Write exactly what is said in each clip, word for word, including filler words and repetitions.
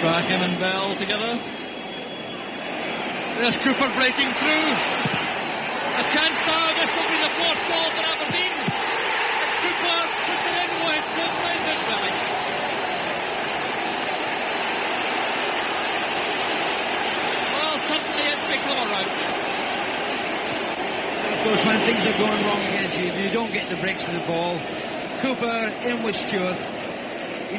Strachan and Bell together. There's Cooper breaking through. A chance now. This will be the fourth goal for Aberdeen. And Cooper puts it in with the Lyndon Dykes. Well, suddenly it's become a rout. Of course, when things are going wrong against you, if you don't get the breaks of the ball, Cooper in with Stewart. He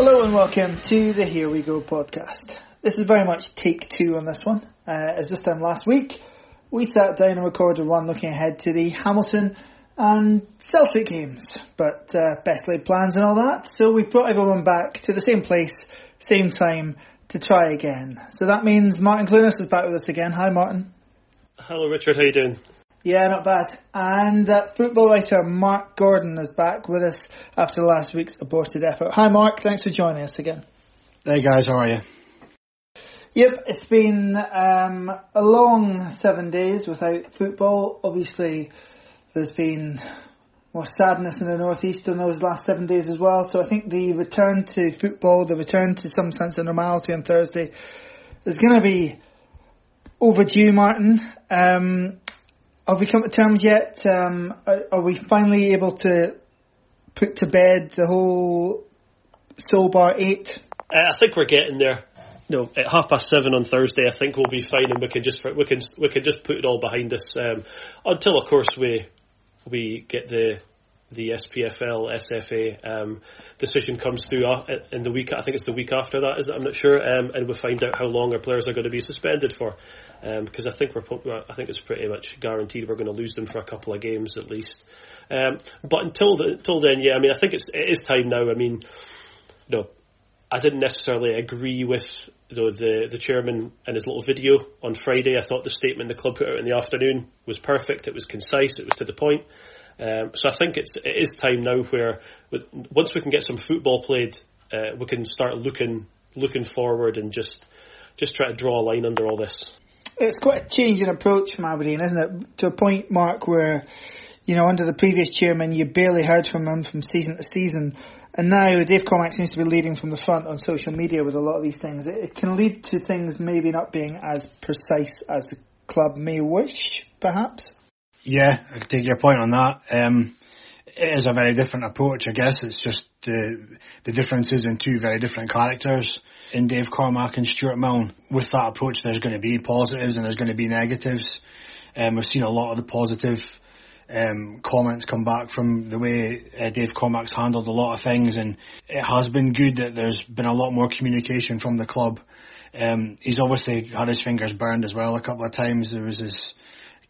Hello and welcome to the Here We Go podcast. This is very much take two on this one. Uh, as this time last week, we sat down and recorded one looking ahead to the Hamilton and Celtic games, but uh, best laid plans and all that, so we brought everyone back to the same place, same time, to try again. So that means Martin Clunas is back with us again. Hi Martin. Hello Richard, how you doing? Yeah, not bad. And uh, football writer Mark Gordon is back with us after last week's aborted effort. Hi Mark, thanks for joining us again. Hey guys, how are you? Yep, it's been um, a long seven days without football. Obviously, there's been more sadness in the northeast in those last seven days as well. So I think the return to football, the return to some sense of normality on Thursday is going to be overdue, Martin. Um... Have we come to terms yet? Um, are, are we finally able to put to bed the whole Solbar eight? Uh, I think we're getting there. No, at half past seven on Thursday, I think we'll be fine, and we can just we can we can just put it all behind us um, until, of course, we we get the the S P F L S F A um, decision comes through in the week. I think it's the week after that, is it? I'm not sure, um, and we find out how long our players are going to be suspended for. Because um, I think we're, I think it's pretty much guaranteed we're going to lose them for a couple of games at least. Um, but until the, until then, yeah, I mean, I think it's it is time now. I mean, you know, I didn't necessarily agree with you know, the the chairman and his little video on Friday. I thought the statement the club put out in the afternoon was perfect. It was concise. It was to the point. Um, so I think it's it is time now where once we can get some football played, uh, we can start looking looking forward and just just try to draw a line under all this. It's quite a change in approach from Aberdeen, isn't it? To a point, Mark, where, you know, under the previous chairman, you barely heard from him from season to season. And now Dave Cormack seems to be leading from the front on social media with a lot of these things. It, it can lead to things maybe not being as precise as the club may wish, perhaps. Yeah, I can take your point on that. Um, it is a very different approach, I guess. It's just the the differences in two very different characters. In Dave Cormack and Stuart Milne, with that approach, there's going to be positives and there's going to be negatives. Um, we've seen a lot of the positive um, comments come back from the way uh, Dave Cormack's handled a lot of things, and it has been good that there's been a lot more communication from the club. Um, he's obviously had his fingers burned as well a couple of times. There was his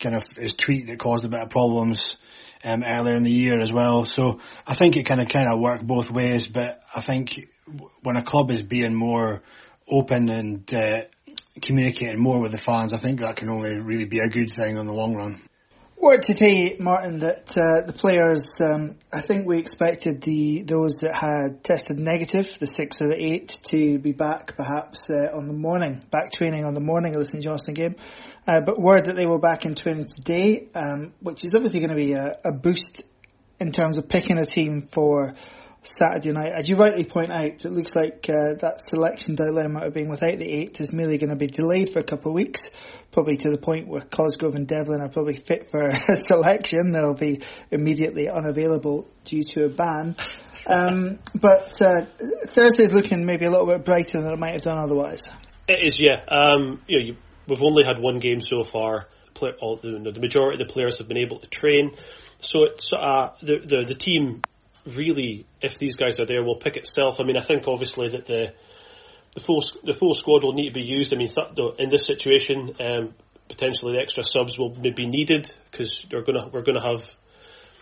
kind of his tweet that caused a bit of problems um, earlier in the year as well. So I think it kind of kind of worked both ways, but I think when a club is being more open and uh, communicating more with the fans, I think that can only really be a good thing in the long run. Word today, Martin, that uh, the players, um, I think we expected the those that had tested negative, the six or the eight, to be back perhaps uh, on the morning, back training on the morning of the St Johnstone game. Uh, but word that they were back in training today, um, which is obviously going to be a, a boost in terms of picking a team for Saturday night. As you rightly point out, it looks like uh, that selection dilemma of being without the eight is merely going to be delayed for a couple of weeks, probably to the point where Cosgrove and Devlin are probably fit for a selection. They'll be immediately unavailable due to a ban. Um, but uh, Thursday's looking maybe a little bit brighter than it might have done otherwise. It is, yeah. Um, you know, you, we've only had one game so far. Play, all, the, the majority of the players have been able to train. So it's uh, the, the the team... really, if these guys are there, will pick itself. I mean, I think obviously that the the full the full squad will need to be used. I mean, th- in this situation, um, potentially the extra subs will be needed because we're gonna we're gonna have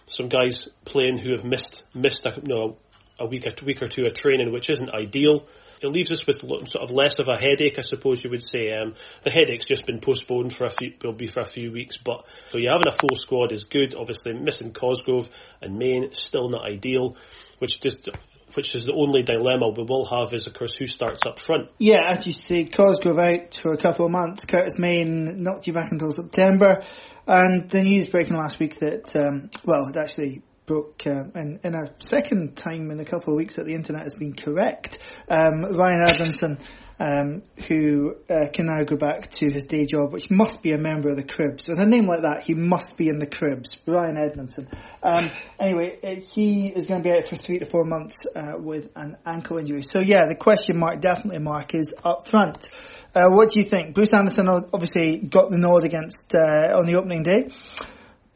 some guys playing who have missed missed a, you know, a week a week or two of training, which isn't ideal. It leaves us with sort of less of a headache, I suppose you would say. Um, the headache's just been postponed for a few, will be for a few weeks. But so yeah, having a full squad is good. Obviously, missing Cosgrove and Main still not ideal, which just. Which is the only dilemma we will have is, of course, who starts up front. Yeah, as you say, Cosgrove out for a couple of months. Curtis Main not due back until September. And the news breaking last week that, um, well, it actually broke uh, in, in a second time in a couple of weeks that the internet has been correct. Um, Ryan Edmondson, um, who uh, can now go back to his day job, which must be a member of the Cribs. With a name like that, he must be in the Cribs. Ryan Edmondson. Um, anyway, it, he is going to be out for three to four months uh, with an ankle injury. So yeah, the question mark, definitely Mark, is up front. Uh, what do you think? Bruce Anderson obviously got the nod against uh, on the opening day.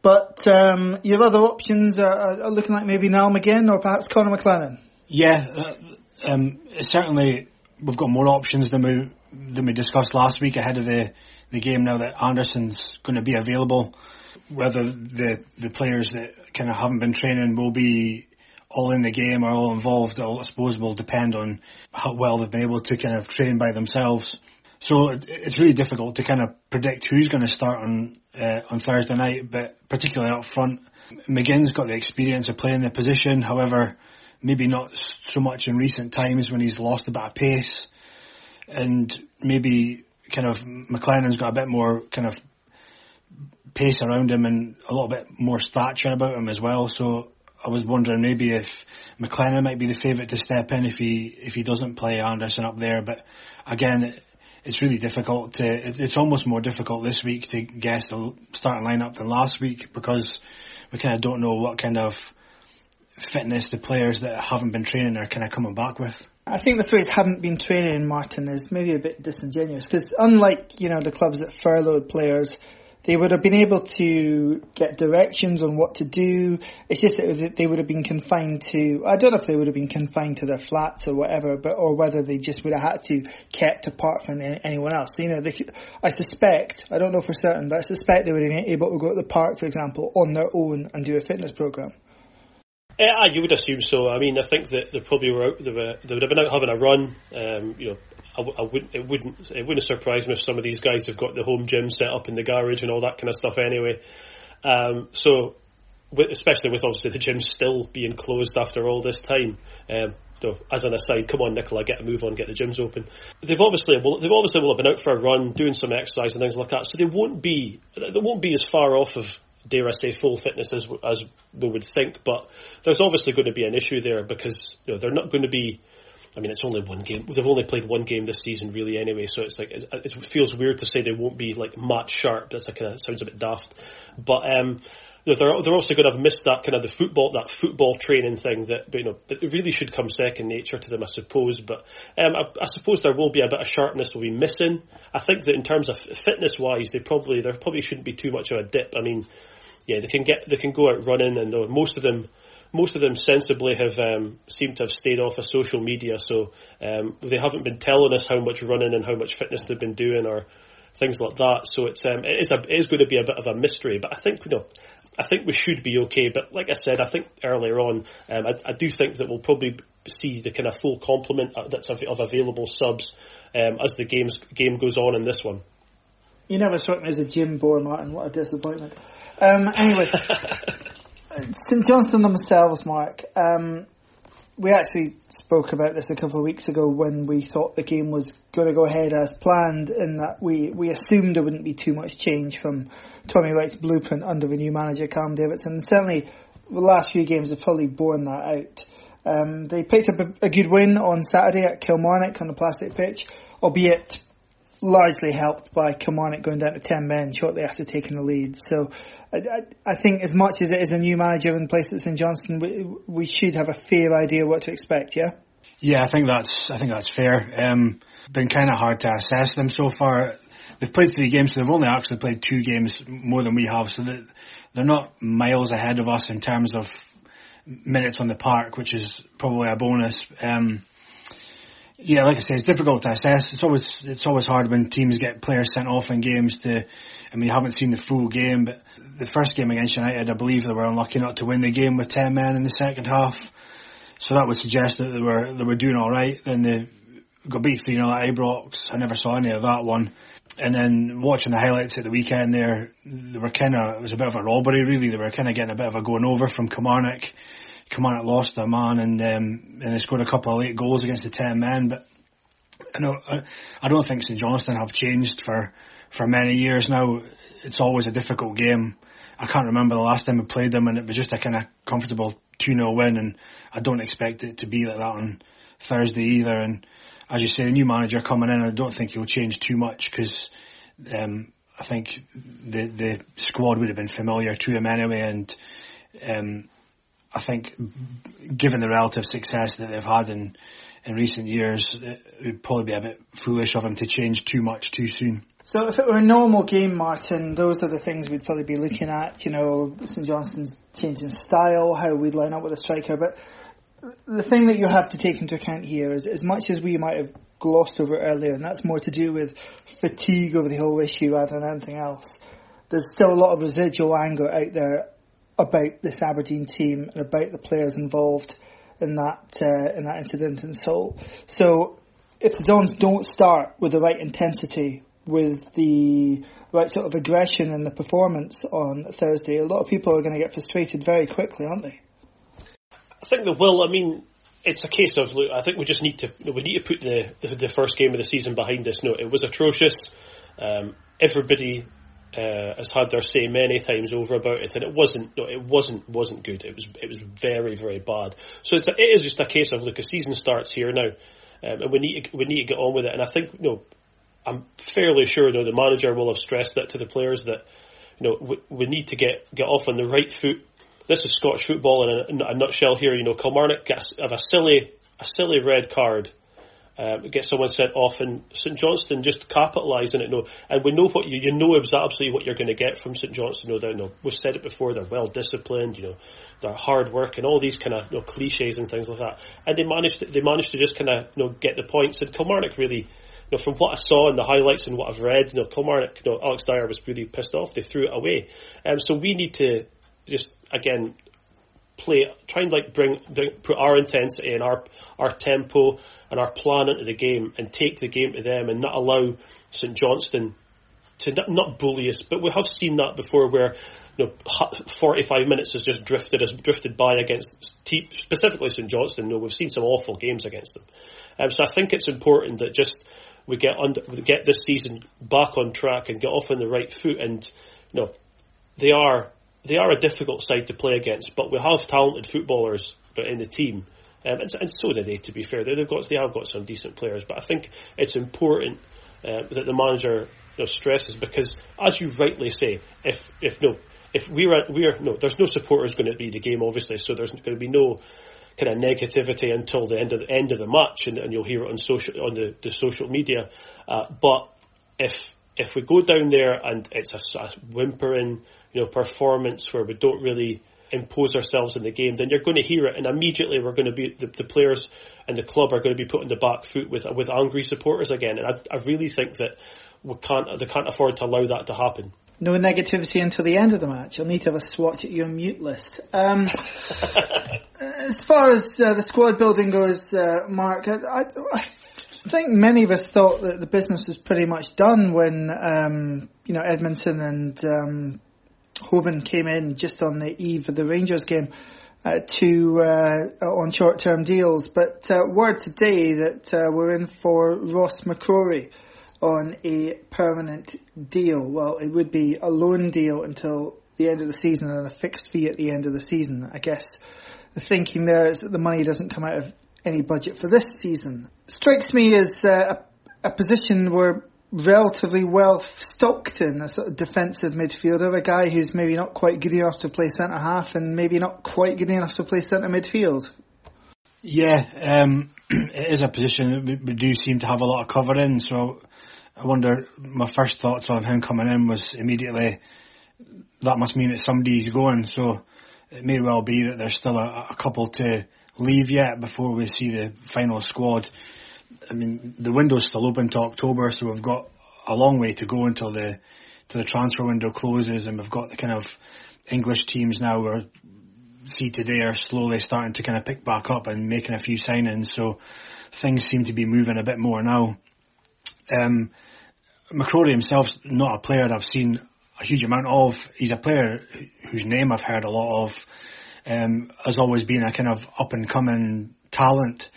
But um, your other options are, are looking like maybe Niall McGinn or perhaps Conor McLennan. Yeah, uh, um, certainly we've got more options than we than we discussed last week ahead of the, the game. Now that Anderson's going to be available, whether the the players that kind of haven't been training will be all in the game or all involved, I suppose, will depend on how well they've been able to kind of train by themselves. So it's really difficult to kind of predict who's going to start on uh, on Thursday night, but particularly up front. McGinn's got the experience of playing the position, however, maybe not so much in recent times when he's lost a bit of pace. And maybe kind of McLennan's got a bit more kind of pace around him and a little bit more stature about him as well. So I was wondering maybe if McLennan might be the favourite to step in if he if he doesn't play Anderson up there. But again, it's really difficult to, it's almost more difficult this week to guess the starting lineup than last week because we kind of don't know what kind of fitness the players that haven't been training are kind of coming back with. I think the phrase haven't been training, Martin, is maybe a bit disingenuous because unlike, you know, the clubs that furloughed players, they would have been able to get directions on what to do. It's just that they would have been confined to, I don't know if they would have been confined to their flats or whatever, but or whether they just would have had to kept apart from anyone else. So, you know, they, I suspect, I don't know for certain, but I suspect they would have been able to go to the park, for example, on their own and do a fitness programme. Yeah, you would assume so. I mean, I think that they probably were out, they, were, they would have been out having a run. Um, you know, I, I wouldn't, it wouldn't, it wouldn't surprise me if some of these guys have got the home gym set up in the garage and all that kind of stuff. Anyway, um, so especially with obviously the gym still being closed after all this time. Um, so as an aside, come on, Nicola, get a move on, get the gyms open. They've obviously, well, they've obviously will have been out for a run, doing some exercise and things like that. So they won't be, they won't be as far off of, dare I say, full fitness as, as we would think, but there's obviously going to be an issue there because, you know, they're not going to be, I mean, it's only one game, they've only played one game this season really anyway, so it's like, it feels weird to say they won't be like match sharp. That's a kind of, sounds a bit daft, but um, you know, they're, they're also going to have missed that kind of the football, that football training thing that, you know, it really should come second nature to them, I suppose, but um, I, I suppose there will be a bit of sharpness will be missing. I think that in terms of fitness wise, they probably, there probably shouldn't be too much of a dip. I mean, yeah, they can get, they can go out running, and most of them, most of them sensibly have um, seemed to have stayed off of social media. So um, they haven't been telling us how much running and how much fitness they've been doing or things like that. So it's um, it is a, it is going to be a bit of a mystery. But I think, you know, I think we should be okay. But like I said, I think earlier on, um, I, I do think that we'll probably see the kind of full complement that's of, of available subs um, as the games game goes on in this one. You never struck me as a gym bore, Martin. What a disappointment. Um, anyway, St Johnstone themselves, Mark, um, we actually spoke about this a couple of weeks ago when we thought the game was going to go ahead as planned, in that we, we assumed there wouldn't be too much change from Tommy Wright's blueprint under the new manager, Calum Davidson. And certainly, the last few games have probably borne that out. Um, they picked up a, a good win on Saturday at Kilmarnock on the plastic pitch, albeit largely helped by Kilmarnock going down to ten men shortly after taking the lead. So I, I, I think as much as it is a new manager in place at St Johnstone, we, we should have a fair idea what to expect, yeah? Yeah, I think that's I think that's fair. Um, been kind of hard to assess them so far. They've played three games, so they've only actually played two games more than we have, so that they're not miles ahead of us in terms of minutes on the park, which is probably a bonus. Um Yeah, like I say, it's difficult to assess. It's always it's always hard when teams get players sent off in games to, I mean, you haven't seen the full game, but the first game against United, I believe they were unlucky not to win the game with ten men in the second half. So that would suggest that they were they were doing all right. Then they got beat three nil at Ibrox. I never saw any of that one. And then watching the highlights at the weekend there, they were kind of, it was a bit of a robbery really. They were kind of getting a bit of a going over from Kilmarnock. Kilmarnock lost their man and um, and they scored a couple of late goals against the ten men. But I know I don't think St Johnstone have changed for, for many years now. It's always a difficult game. I can't remember the last time I played them and it was just a kind of comfortable two nil win, and I don't expect it to be like that on Thursday either. And as you say, the new manager coming in, I don't think he'll change too much because um, I think the the squad would have been familiar to him anyway. And um, I think, given the relative success that they've had in, in recent years, it would probably be a bit foolish of him to change too much too soon. So if it were a normal game, Martin, those are the things we'd probably be looking at. You know, St Johnstone's changing style, how we'd line up with a striker, but the thing that you have to take into account here is, as much as we might have glossed over earlier, and that's more to do with fatigue over the whole issue rather than anything else, there's still a lot of residual anger out there about this Aberdeen team and about the players involved in that uh, in that incident in Seoul. So if the Dons don't start with the right intensity, with the right sort of aggression in the performance on Thursday, a lot of people are going to get frustrated very quickly, aren't they? I think they will. I mean, it's a case of, look, I think we just need to we need to put the, the, the first game of the season behind us. No, it was atrocious. Um, everybody uh, has had their say many times over about it, and it wasn't no, it wasn't wasn't good. It was it was very very bad. So it's a, it is just a case of, look, a season starts here now, um, and we need to, we need to get on with it. And I think you know, I'm fairly sure though the manager will have stressed that to the players that you know we, we need to get get off on the right foot. This is Scottish football in a nutshell here. You know, Kilmarnock gets have a silly, a silly red card, uh, get someone sent off, and St Johnstone just capitalise on it. No, and we know what you you know absolutely what you're going to get from St Johnstone. No doubt. No, we've said it before. They're well disciplined. You know, they're hard work and all these kind of you know, cliches and things like that. And they managed to, they managed to just kind of you know get the points. And Kilmarnock really, you know, from what I saw in the highlights and what I've read, you know, Kilmarnock, you know, Alex Dyer was really pissed off. They threw it away. Um, so we need to just, again, play, try and like bring, bring put our intensity and our our tempo and our plan into the game and take the game to them and not allow St Johnstone to not, not bully us. But we have seen that before, where you know forty-five minutes has just drifted us drifted by against te- specifically St Johnstone. No, we've seen some awful games against them. Um, so I think it's important that just we get under we get this season back on track and get off on the right foot. And you know they are. They are a difficult side to play against, but we have talented footballers in the team, um, and, and so do they. To be fair, they've got they have got some decent players, but I think it's important uh, that the manager you know, stresses, because, as you rightly say, if if no, if we're we're no, there's no supporters going to be the game, obviously, so there's going to be no kind of negativity until the end of the end of the match, and, and you'll hear it on social on the, the social media. Uh, but if if we go down there and it's a, a whimpering, you know, performance where we don't really impose ourselves in the game, then you're going to hear it, and immediately we're going to be the, the players and the club are going to be put on the back foot with with angry supporters again. And I, I really think that we can't they can't afford to allow that to happen. No negativity until the end of the match. You'll need to have a swatch at your mute list. Um, as far as uh, the squad building goes, uh, Mark, I, I, I think many of us thought that the business was pretty much done when um, you know Edmondson and Um, Hoban came in just on the eve of the Rangers game uh, to uh, on short-term deals, but uh, word today that uh, we're in for Ross McCrorie on a permanent deal. Well, it would be a loan deal until the end of the season and a fixed fee at the end of the season. I guess the thinking there is that the money doesn't come out of any budget for this season. Strikes me as uh, a, a position where relatively well stocked in, a sort of defensive midfielder, a guy who's maybe not quite good enough to play centre half and maybe not quite good enough to play centre midfield. Yeah, um, it is a position that we, we do seem to have a lot of cover in, so I wonder, my first thoughts on him coming in was immediately that must mean that somebody's going, so it may well be that there's still a, a couple to leave yet before we see the final squad. I mean, the window's still open to October, so we've got a long way to go until the to the transfer window closes, and we've got the kind of English teams now who see today are slowly starting to kind of pick back up and making a few signings, so things seem to be moving a bit more now. Um, McCrorie himself's not a player I've seen a huge amount of. He's a player whose name I've heard a lot of, um, has always been a kind of up-and-coming talent.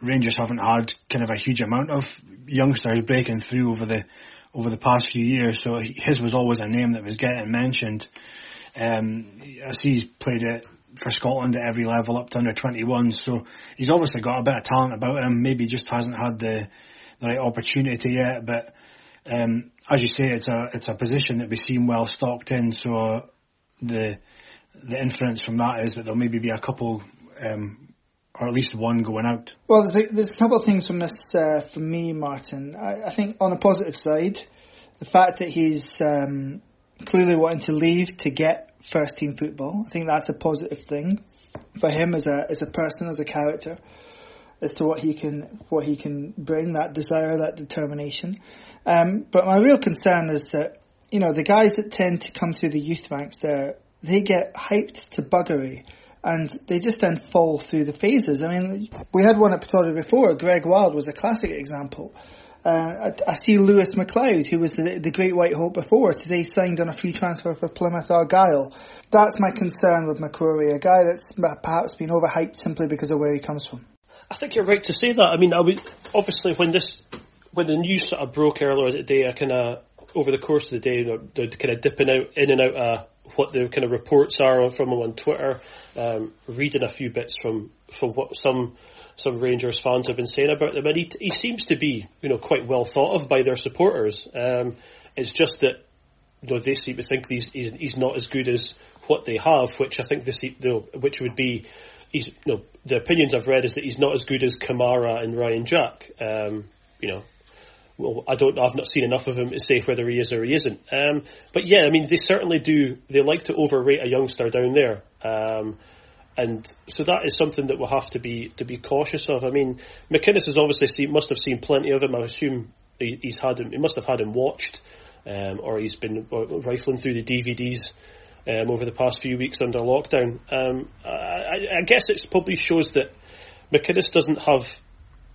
Rangers haven't had kind of a huge amount of youngsters breaking through over the over the past few years, so his was always a name that was getting mentioned. Um, I see he's played it for Scotland at every level up to under twenty-one, so he's obviously got a bit of talent about him, maybe just hasn't had the, the right opportunity yet, but um, as you say, it's a it's a position that we seem well stocked in, so uh, the the inference from that is that there'll maybe be a couple um or at least one going out. Well, there's a, there's a couple of things from this uh, for me, Martin. I, I think on a positive side, the fact that he's um, clearly wanting to leave to get first team football, I think that's a positive thing for him as a as a person, as a character, as to what he can what he can bring, that desire, that determination. Um, but my real concern is that, you know, the guys that tend to come through the youth ranks there, they get hyped to buggery. And they just then fall through the phases. I mean, we had one at Pretoria before. Greg Wilde was a classic example. Uh, I, I see Lewis McLeod, who was the, the great white hope before, today signed on a free transfer for Plymouth Argyle. That's my concern with McCrorie, a guy that's perhaps been overhyped simply because of where he comes from. I think you're right to say that. I mean, I would, obviously, when this when the news sort of broke earlier today, I kind of, over the course of the day, you know, they're kind of dipping out in and out of. Uh, what the kind of reports are from him on Twitter, um, reading a few bits from, from what some some Rangers fans have been saying about him, and he, he seems to be, you know, quite well thought of by their supporters. Um, it's just that, you know, they seem to think he's he's not as good as what they have, which I think they see, you know, which would be, he's, you know, the opinions I've read is that he's not as good as Kamara and Ryan Jack. Um, you know. Well, I don't know, I've not seen enough of him to say whether he is or he isn't. Um, but yeah, I mean, they certainly do, they like to overrate a youngster down there. Um, and so that is something that we'll have to be to be cautious of. I mean, McInnes has obviously seen, must have seen plenty of him. I assume he, he's had him, he must have had him watched, um, or he's been rifling through the D V Ds um, over the past few weeks under lockdown. Um, I, I guess it probably shows that McInnes doesn't have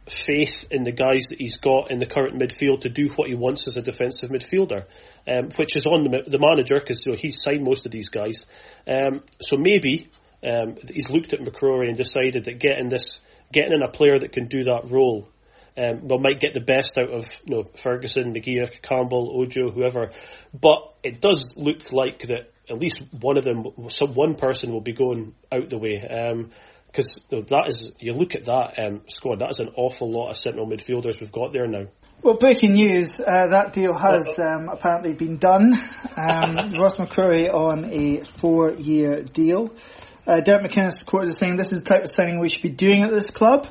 faith in the guys that he's got in the current midfield to do what he wants as a defensive midfielder, um, which is on the, the manager, because, you know, he's signed most of these guys. Um, so maybe um, he's looked at McCrorie and decided that getting this, getting in a player that can do that role, um, well, might get the best out of, you know, Ferguson, McGeoch, Campbell, Ojo, whoever. But it does look like that at least one of them, some one person, will be going out the way. Um, Because you know, that is, you look at that um, squad, that is an awful lot of central midfielders we've got there now. Well, breaking news, uh, that deal has um, apparently been done. Um, Ross McCrorie on a four-year deal. Uh, Derek McInnes quoted as saying, "This is the type of signing we should be doing at this club."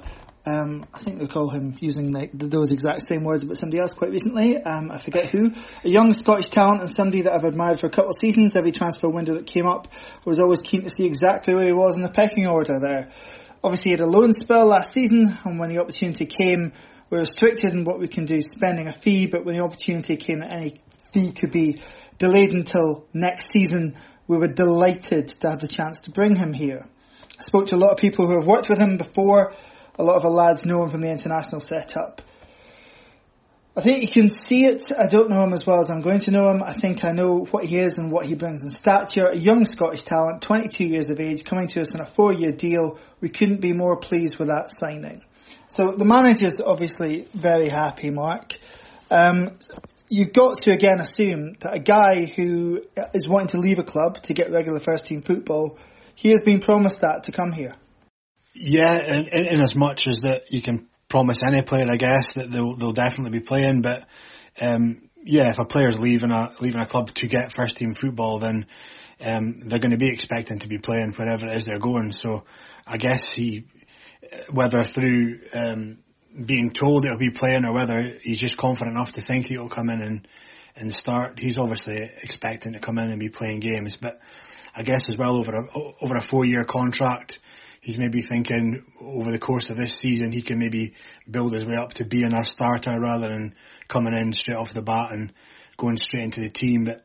Um, I think they call him using like those exact same words about somebody else quite recently. Um, I forget who. A young Scottish talent and somebody that I've admired for a couple of seasons. Every transfer window that came up, I was always keen to see exactly where he was in the pecking order there. Obviously, he had a loan spell last season, and when the opportunity came, we were restricted in what we can do, spending a fee, but when the opportunity came, any fee could be delayed until next season. We were delighted to have the chance to bring him here. I spoke to a lot of people who have worked with him before. A lot of the lads know him from the international setup. I think you can see it. I don't know him as well as I'm going to know him. I think I know what he is and what he brings in stature. A young Scottish talent, twenty-two years of age, coming to us on a four-year deal. We couldn't be more pleased with that signing. So the manager's obviously very happy, Mark. Um, you've got to, again, assume that a guy who is wanting to leave a club to get regular first-team football, he has been promised that to come here. Yeah, in, in, in as much as that you can promise any player, I guess, that they'll, they'll definitely be playing. But um, yeah, if a player's leaving a leaving a club to get first team football, then um, they're going to be expecting to be playing wherever it is they're going. So I guess he, whether through um, being told he'll be playing or whether he's just confident enough to think he'll come in and, and start, he's obviously expecting to come in and be playing games. But I guess as well, over a, over a four year contract, he's maybe thinking, over the course of this season he can maybe build his way up to being a starter rather than coming in straight off the bat and going straight into the team. But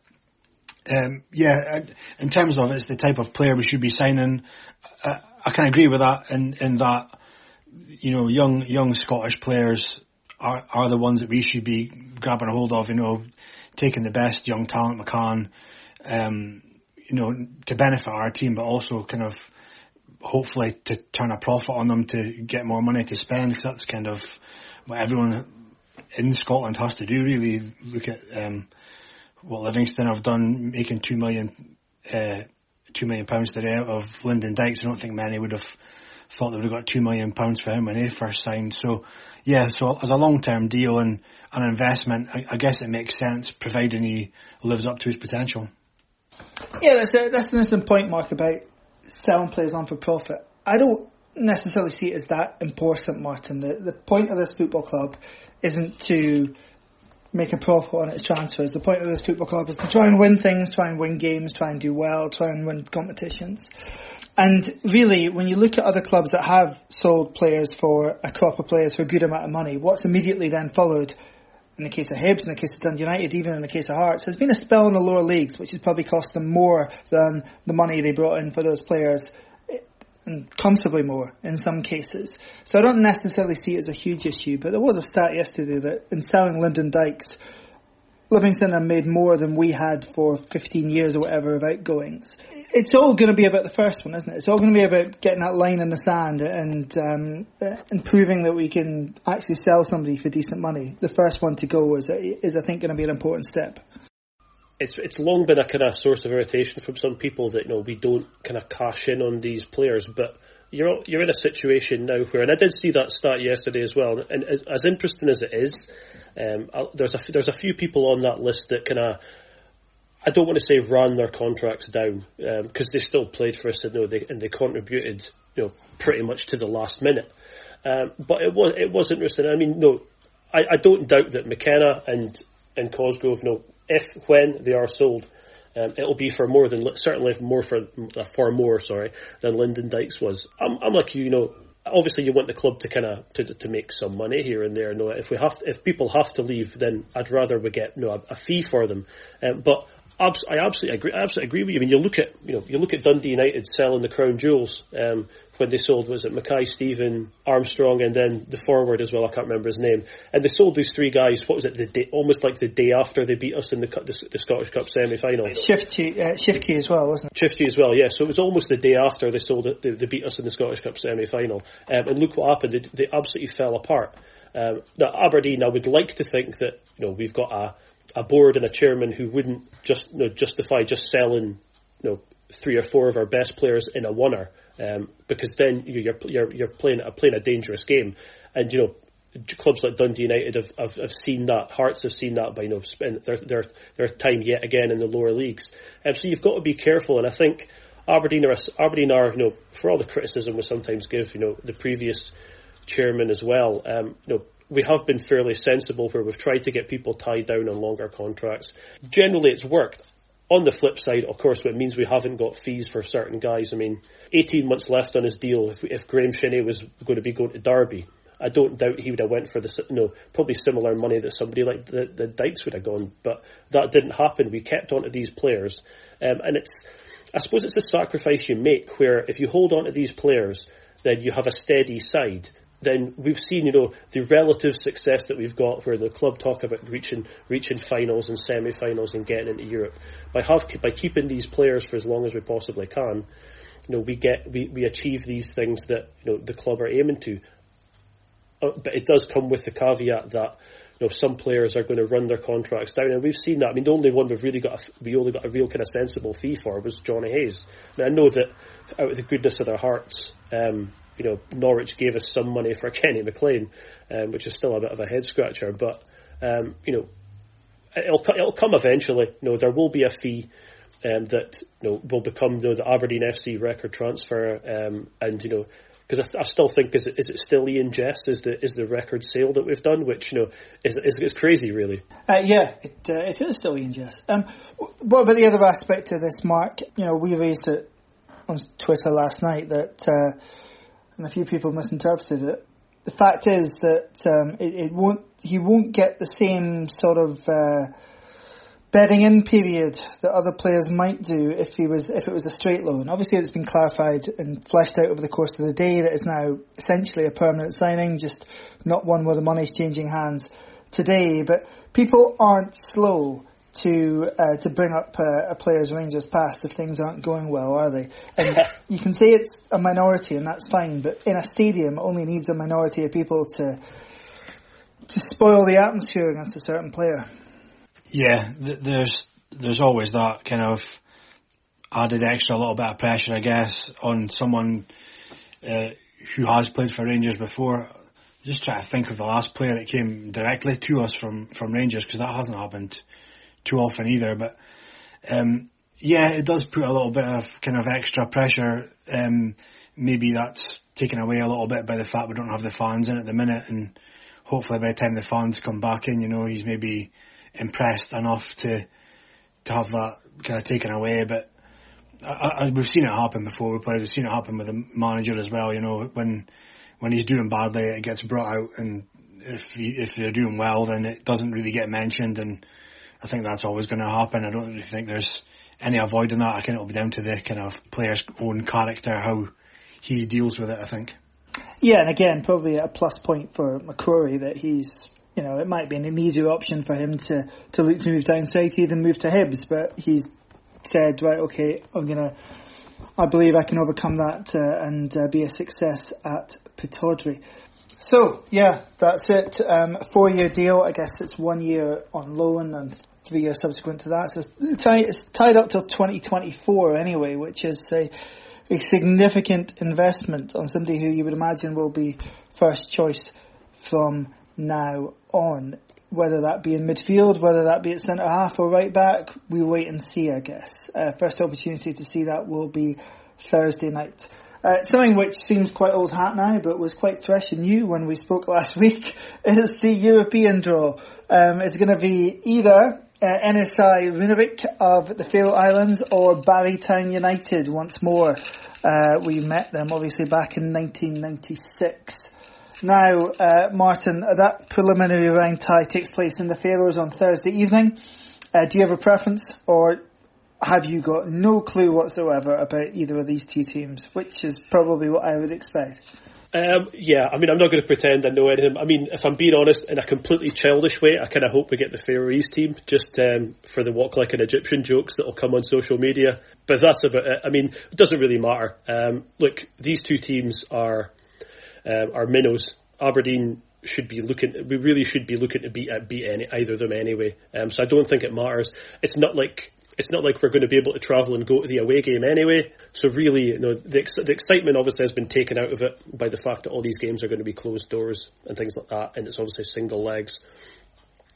um, yeah, in terms of it's the type of player we should be signing, I, I can agree with that. In, in that, you know, young young Scottish players are are the ones that we should be grabbing a hold of. You know, taking the best young talent we can, um, you know, to benefit our team, but also kind of hopefully to turn a profit on them to get more money to spend, because that's kind of what everyone in Scotland has to do, really. Look at um, what Livingston have done, making two million, uh, two million pounds today out of Lyndon Dykes. I don't think many would have thought they would have got two million pounds for him when they first signed. So yeah, so as a long-term deal and an investment, I, I guess it makes sense, providing he lives up to his potential. Yeah, that's a, that's an interesting point, Mark, about selling players on for profit. I don't necessarily see it as that important, Martin. The the point of this football club isn't to make a profit on its transfers. The point of this football club is to try and win things, try and win games, try and do well, try and win competitions. And really, when you look at other clubs that have sold players for a crop of players for a good amount of money, what's immediately then followed, in the case of Hibs, in the case of Dundee United, even in the case of Hearts, has been a spell in the lower leagues, which has probably cost them more than the money they brought in for those players, and comfortably more in some cases. So I don't necessarily see it as a huge issue, but there was a stat yesterday that in selling Lyndon Dykes, Livingston have made more than we had for fifteen years or whatever of outgoings. It's all going to be about the first one, isn't it? It's all going to be about getting that line in the sand and um, and proving that we can actually sell somebody for decent money. The first one to go is, is I think, going to be an important step. It's it's long been a kind of source of irritation from some people that, you know, we don't kind of cash in on these players, but you're you're in a situation now where, and I did see that stat yesterday as well, and as interesting as it is, um, there's a there's a few people on that list that kind of, I don't want to say ran their contracts down, because um, they still played for us and no, they and they contributed, you know, pretty much to the last minute, um, but it was it was interesting. I mean, no, I, I don't doubt that McKenna and and Cosgrove, no. If, when they are sold, um, it'll be for more than, certainly more for, uh, far more, sorry, than Lyndon Dykes was. I'm, I'm like you, you know, obviously you want the club to kind of, to, to make some money here and there. No, if we have, to, if people have to leave, then I'd rather we get, you know, a, a fee for them. Um, but abs- I absolutely agree, I absolutely agree with you. I mean, you look at, you know, you look at Dundee United selling the crown jewels, um, when they sold, was it Mackay, Stephen, Armstrong, and then the forward as well, I can't remember his name. And they sold these three guys, what was it, the day, almost like the day after they beat us in the, the, the Scottish Cup semi-final. Shifty, uh, Shifty as well, wasn't it? Shifty as well, yeah. So it was almost the day after they sold it, they, they beat us in the Scottish Cup semi-final. Um, and look what happened, they, they absolutely fell apart. Um, now, Aberdeen, I would like to think that, you know, we've got a, a board and a chairman who wouldn't just, you know, justify just selling, you know, three or four of our best players in a one-er, um, because then you're you're you're playing a playing a dangerous game, and you know clubs like Dundee United have, have, have seen that, Hearts have seen that by you know spend their their their time yet again in the lower leagues, and um, so you've got to be careful. And I think Aberdeen are Aberdeen are you know for all the criticism we sometimes give you know the previous chairman as well, um, you know. We have been fairly sensible where we've tried to get people tied down on longer contracts. Generally, it's worked. On the flip side, of course, what it means we haven't got fees for certain guys. I mean, eighteen months left on his deal. If, if Graham Shinney was going to be going to Derby, I don't doubt he would have went for the you know, probably similar money that somebody like the, the Dykes would have gone. But that didn't happen. We kept on to these players, um, and it's I suppose it's a sacrifice you make where if you hold on to these players, then you have a steady side. Then we've seen, you know, the relative success that we've got, where the club talk about reaching reaching finals and semi-finals and getting into Europe. By have by keeping these players for as long as we possibly can, you know, we get we, we achieve these things that you know the club are aiming to. Uh, but it does come with the caveat that you know some players are going to run their contracts down, and we've seen that. I mean, the only one we've really got a, we only got a real kind of sensible fee for was Johnny Hayes. And I know that out of the goodness of their hearts. Um, You know, Norwich gave us some money for Kenny McLean, um, which is still a bit of a head scratcher. But um, you know, it'll it'll come eventually. You know, there will be a fee um, that you know will become you know, the Aberdeen F C record transfer, um, and you know, because I, I still think is it, is it still Ian Jess is the is the record sale that we've done, which you know is is, is crazy really. Uh, yeah, it, uh, it is still Ian Jess. Um, what about the other aspect of this, Mark? You know, we raised it on Twitter last night that. Uh, and a few people misinterpreted it. The fact is that um, it, it won't. He won't get the same sort of uh, bedding in period that other players might do if he was if it was a straight loan. Obviously, it's been clarified and fleshed out over the course of the day that it's now essentially a permanent signing, just not one where the money's changing hands today. But people aren't slow to uh, to bring up uh, a player's Rangers past if things aren't going well, are they? And you can say it's a minority, and that's fine, but in a stadium, it only needs a minority of people to to spoil the atmosphere against a certain player. Yeah, th- there's there's always that kind of added extra little bit of pressure, I guess, on someone uh, who has played for Rangers before. Just try to think of the last player that came directly to us from, from Rangers, because that hasn't happened too often either, but um, yeah, it does put a little bit of kind of extra pressure. Um, maybe that's taken away a little bit by the fact we don't have the fans in at the minute, and hopefully by the time the fans come back in, you know, he's maybe impressed enough to to have that kind of taken away. But I, I, we've seen it happen before. We played. We've seen it happen with the manager as well. You know, when when he's doing badly, it gets brought out, and if he, if they're doing well, then it doesn't really get mentioned. And I think that's always going to happen. I don't really think there's any avoiding that. I think it'll be down to the kind of player's own character, how he deals with it, I think. Yeah, and again, probably a plus point for McCrorie that he's, you know, it might be an easier option for him to, to look to move down south, to even move to Hibs, but he's said, right, okay, I'm going to, I believe I can overcome that uh, and uh, be a success at Pittodrie. So, yeah, that's it. Um, a four-year deal. I guess it's one year on loan and three years subsequent to that. So it's tied, it's tied up till twenty twenty-four anyway, which is a, a significant investment on somebody who you would imagine will be first choice from now on. Whether that be in midfield, whether that be at centre-half or right-back, we wait and see, I guess. Uh, first opportunity to see that will be Thursday night. Uh, something which seems quite old hat now, but was quite fresh and new when we spoke last week, is the European draw. Um, it's going to be either uh, N S I Runavik of the Faroe Islands or Barrytown United once more. Uh, we met them, obviously, back in nineteen ninety-six. Now, uh, Martin, that preliminary round tie takes place in the Faroes on Thursday evening. Uh, do you have a preference, or have you got no clue whatsoever about either of these two teams, which is probably what I would expect? Um, yeah, I mean, I'm not going to pretend I know anything. I mean, if I'm being honest, in a completely childish way, I kind of hope we get the Faroese team, just um, for the walk like an Egyptian jokes that will come on social media. But that's about it. I mean, it doesn't really matter. Um, look, these two teams are um, are minnows. Aberdeen should be looking. We really should be looking to beat beat any, either of them anyway. Um, so I don't think it matters. It's not like. It's not like we're going to be able to travel and go to the away game anyway. So really, you know, the, ex- the excitement obviously has been taken out of it by the fact that all these games are going to be closed doors and things like that. And it's obviously single legs.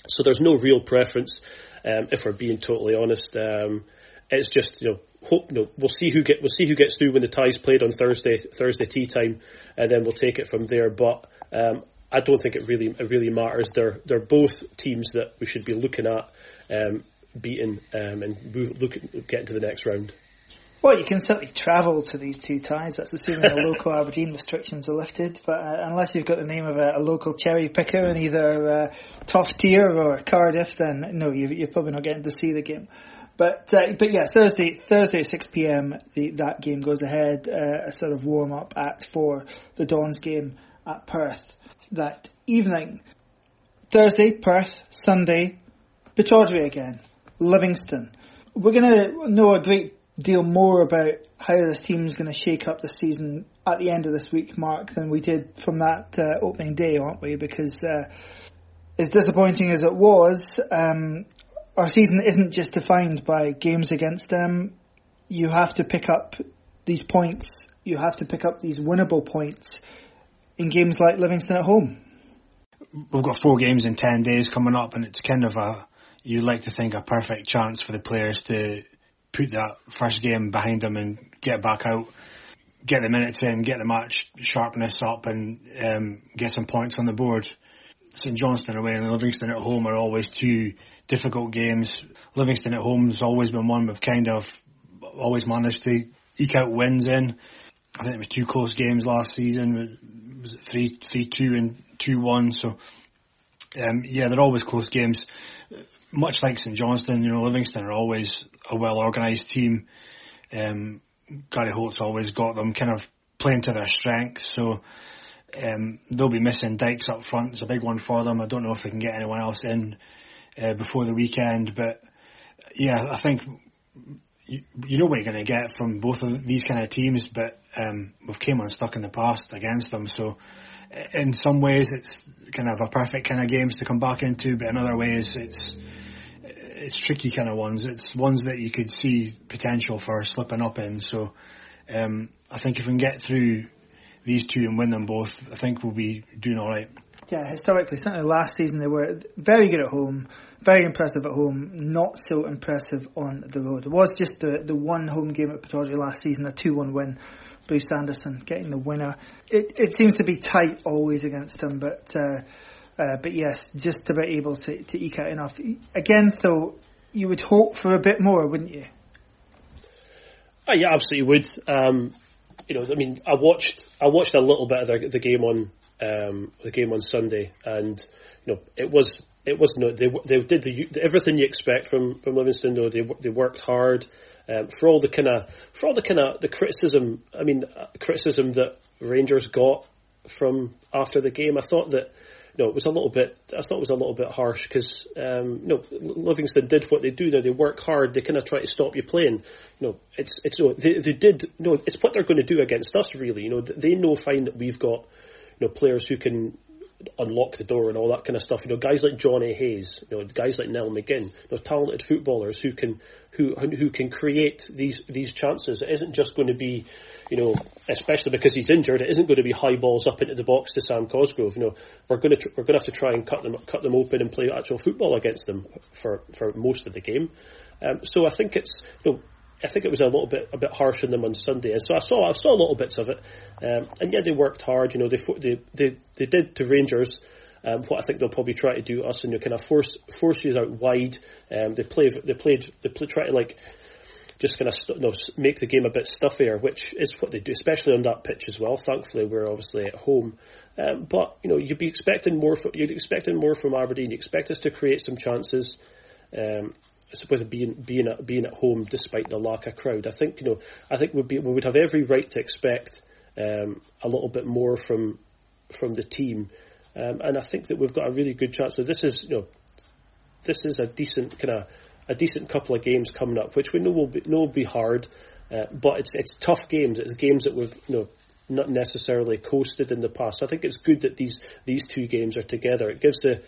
So there's no real preference, um, if we're being totally honest. Um, it's just, you know, hope, you know, we'll see who get, we'll see who gets through when the tie's played on Thursday, Thursday tea time, and then we'll take it from there. But, um, I don't think it really, it really matters. They're, they're both teams that we should be looking at, um, beaten um, and look at getting to the next round. Well, you can certainly travel to these two ties. That's assuming the local Aberdeen restrictions are lifted. But uh, unless you've got the name of a, a local cherry picker in either uh, Toftir or Cardiff, then no, you, you're probably not getting to see the game. But uh, but yeah, Thursday Thursday at six p m the, that game goes ahead. Uh, a sort of warm up act for the Dons game at Perth that evening. Thursday Perth, Sunday Pittodrie again. Livingston. We're going to know a great deal more about how this team's going to shake up the season at the end of this week, Mark, than we did from that uh, opening day, aren't we? Because uh, as disappointing as it was, um, our season isn't just defined by games against them. You have to pick up these points. You have to pick up these winnable points in games like Livingston at home. We've got four games in ten days coming up, and it's kind of a you'd like to think a perfect chance for the players to put that first game behind them and get back out, get the minutes in, get the match sharpness up, and um, get some points on the board. St Johnstone away and Livingston at home are always two difficult games. Livingston at home's always been one we've kind of always managed to eke out wins in. I think it was two close games last season. Was it three, three, two, and two, one? So, um, yeah, they're always close games. Much like St Johnstone, you know, Livingston are always a well-organised team. Um, Gary Holt's always got them kind of playing to their strengths. So, um, they'll be missing Dykes up front. It's a big one for them. I don't know if they can get anyone else in uh, before the weekend, but yeah, I think you, you know what you're going to get from both of these kind of teams. But um, we've came unstuck in the past against them. So, in some ways, it's kind of a perfect kind of games to come back into, but in other ways, it's it's tricky kind of ones. It's ones that you could see potential for slipping up in. So, um, I think if we can get through these two and win them both, I think we'll be doing all right. Yeah, historically, certainly last season they were very good at home, very impressive at home, not so impressive on the road. It was just the, the one home game at Pataudry last season, a two one win. Bruce Anderson getting the winner. It it seems to be tight always against him, but uh, uh, but yes, just about able to, to eke out enough. Again, though, you would hope for a bit more, wouldn't you? Oh, yeah, absolutely would. Um, you know, I mean, I watched I watched a little bit of the, the game on um, the game on Sunday, and you know, it was it was no, they they did the, everything you expect from from Livingston. Though they they worked hard. Um, for all the kind of, for all the kind of the criticism, I mean, uh, criticism that Rangers got from after the game, I thought that, you know, it was a little bit, I thought it was a little bit harsh because, um, you know, Livingston did what they do now. They work hard. They kind of try to stop you playing. You know, it's it's you know, they they did. You know, it's what they're going to do against us, really. You know, they know fine that we've got, you know, players who can unlock the door and all that kind of stuff. You know, guys like Johnny Hayes, you know, guys like Neil McGinn, you know, talented footballers who can who who can create these these chances. It isn't just going to be, you know, especially because he's injured, it isn't going to be high balls up into the box to Sam Cosgrove. You know, we're going to we're going to have to try and cut them cut them open and play actual football against them for, for most of the game. Um, so I think it's you know, I think it was a little bit a bit harsh on them on Sunday, and so I saw I saw little bits of it, um, and yeah, they worked hard. You know, they they they, they did to Rangers um, what I think they'll probably try to do to us, and you know, kind of force force you out wide. Um, they play they played they play, try to like just kind of st- you know, make the game a bit stuffier, which is what they do, especially on that pitch as well. Thankfully, we're obviously at home, um, but you know, you'd be expecting more. From, you'd expecting more from Aberdeen. You expect us to create some chances. Um, I suppose being being at, being at home despite the lack of crowd, I think you know. I think we'd be, we would have every right to expect um, a little bit more from from the team, um, and I think that we've got a really good chance. So this is you know, this is a decent kind of a decent couple of games coming up, which we know will be know will be hard, uh, but it's it's tough games. It's games that we've you know not necessarily coasted in the past. So I think it's good that these these two games are together. It gives the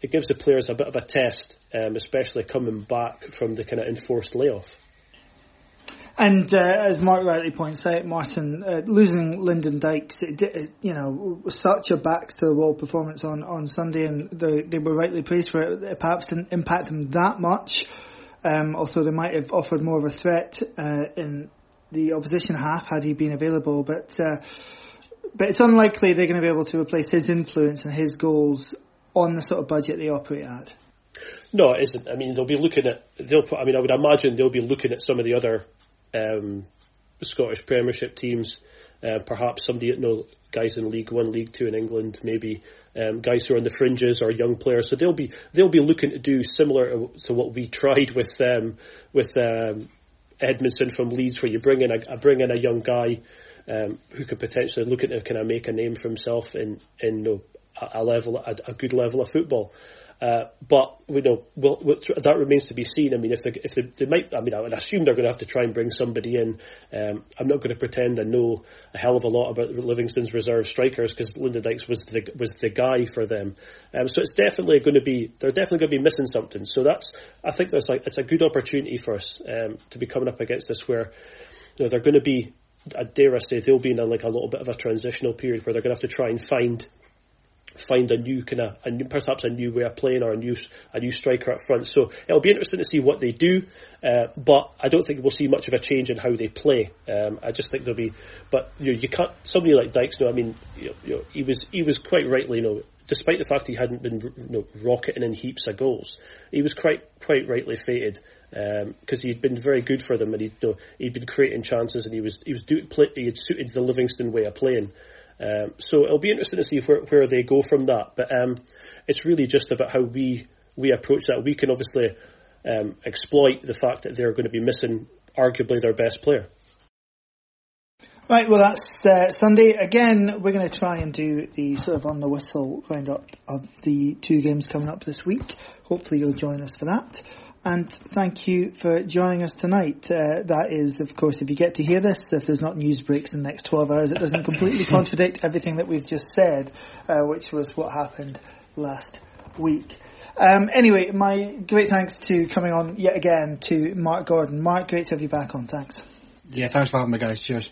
It gives the players a bit of a test, um, especially coming back from the kind of enforced layoff. And uh, as Mark rightly points out, Martin, uh, losing Lyndon Dykes, it, it, you know, was such a backs-to-the-wall performance on, on Sunday, and the, they were rightly praised for it. It perhaps didn't impact them that much, um, although they might have offered more of a threat uh, in the opposition half had he been available. But uh, but it's unlikely they're going to be able to replace his influence and his goals on the sort of budget they operate at. No, it isn't. I mean, they'll be looking at. They'll. I mean, I would imagine they'll be looking at some of the other um, Scottish Premiership teams. Uh, perhaps somebody, you know, guys in League One, League Two in England, maybe um, guys who are on the fringes or young players. So they'll be they'll be looking to do similar to what we tried with um, with um, Edmondson from Leeds, where you bring in a bring in a young guy um, who could potentially look at to kind of make a name for himself in in. You know, a level, a, a good level of football, uh, but you know we'll, we'll, that remains to be seen. I mean, if they, if they, they might, I mean, I would assume they're going to have to try and bring somebody in. Um, I'm not going to pretend I know a hell of a lot about Livingston's reserve strikers because Lyndon Dykes was the was the guy for them. Um, so it's definitely going to be they're definitely going to be missing something. So that's I think there's like it's a good opportunity for us um, to be coming up against this where you know they're going to be, I dare I say, they'll be in a, like a little bit of a transitional period where they're going to have to try and find. Find a new kind of, a new, perhaps a new way of playing or a new a new striker up front. So it'll be interesting to see what they do, uh, but I don't think we'll see much of a change in how they play. Um, I just think there'll be, but you know, you can't. Somebody like Dykes, you know, I mean, you know, you know, he was he was quite rightly, you know, despite the fact he hadn't been, you know, rocketing in heaps of goals, he was quite quite rightly fated, because um, he'd been very good for them, and he'd, you know, he'd been creating chances, and he was he was do, play, he had suited the Livingston way of playing. Um, so it'll be interesting to see where where they go from that. But um, it's really just about how we we approach that. We can obviously um, exploit the fact that they're going to be missing arguably their best player. Right, well, that's uh, Sunday. Again, we're going to try and do the sort of on the whistle roundup of the two games coming up this week. Hopefully you'll join us for that. And thank you for joining us tonight. Uh, that is, of course, if you get to hear this, if there's not news breaks in the next twelve hours, it doesn't completely contradict everything that we've just said, uh, which was what happened last week. Um, anyway, my great thanks to coming on yet again to Mark Gordon. Mark, great to have you back on. Thanks. Yeah, thanks for having me, guys. Cheers.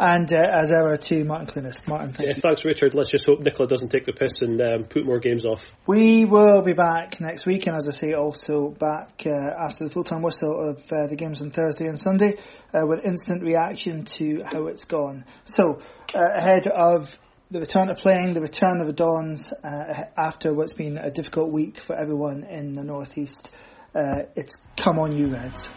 And uh, as ever to Martin Clunas. Martin, thank yeah, you. Thanks, Richard. Let's just hope Nicola doesn't take the piss and um, put more games off. We will be back next week, and as I say, also back uh, after the full-time whistle of uh, the games on Thursday and Sunday uh, with instant reaction to how it's gone. So, uh, ahead of the return to playing, the return of the Dons, uh, after what's been a difficult week for everyone in the North East, uh, it's come on you, Reds.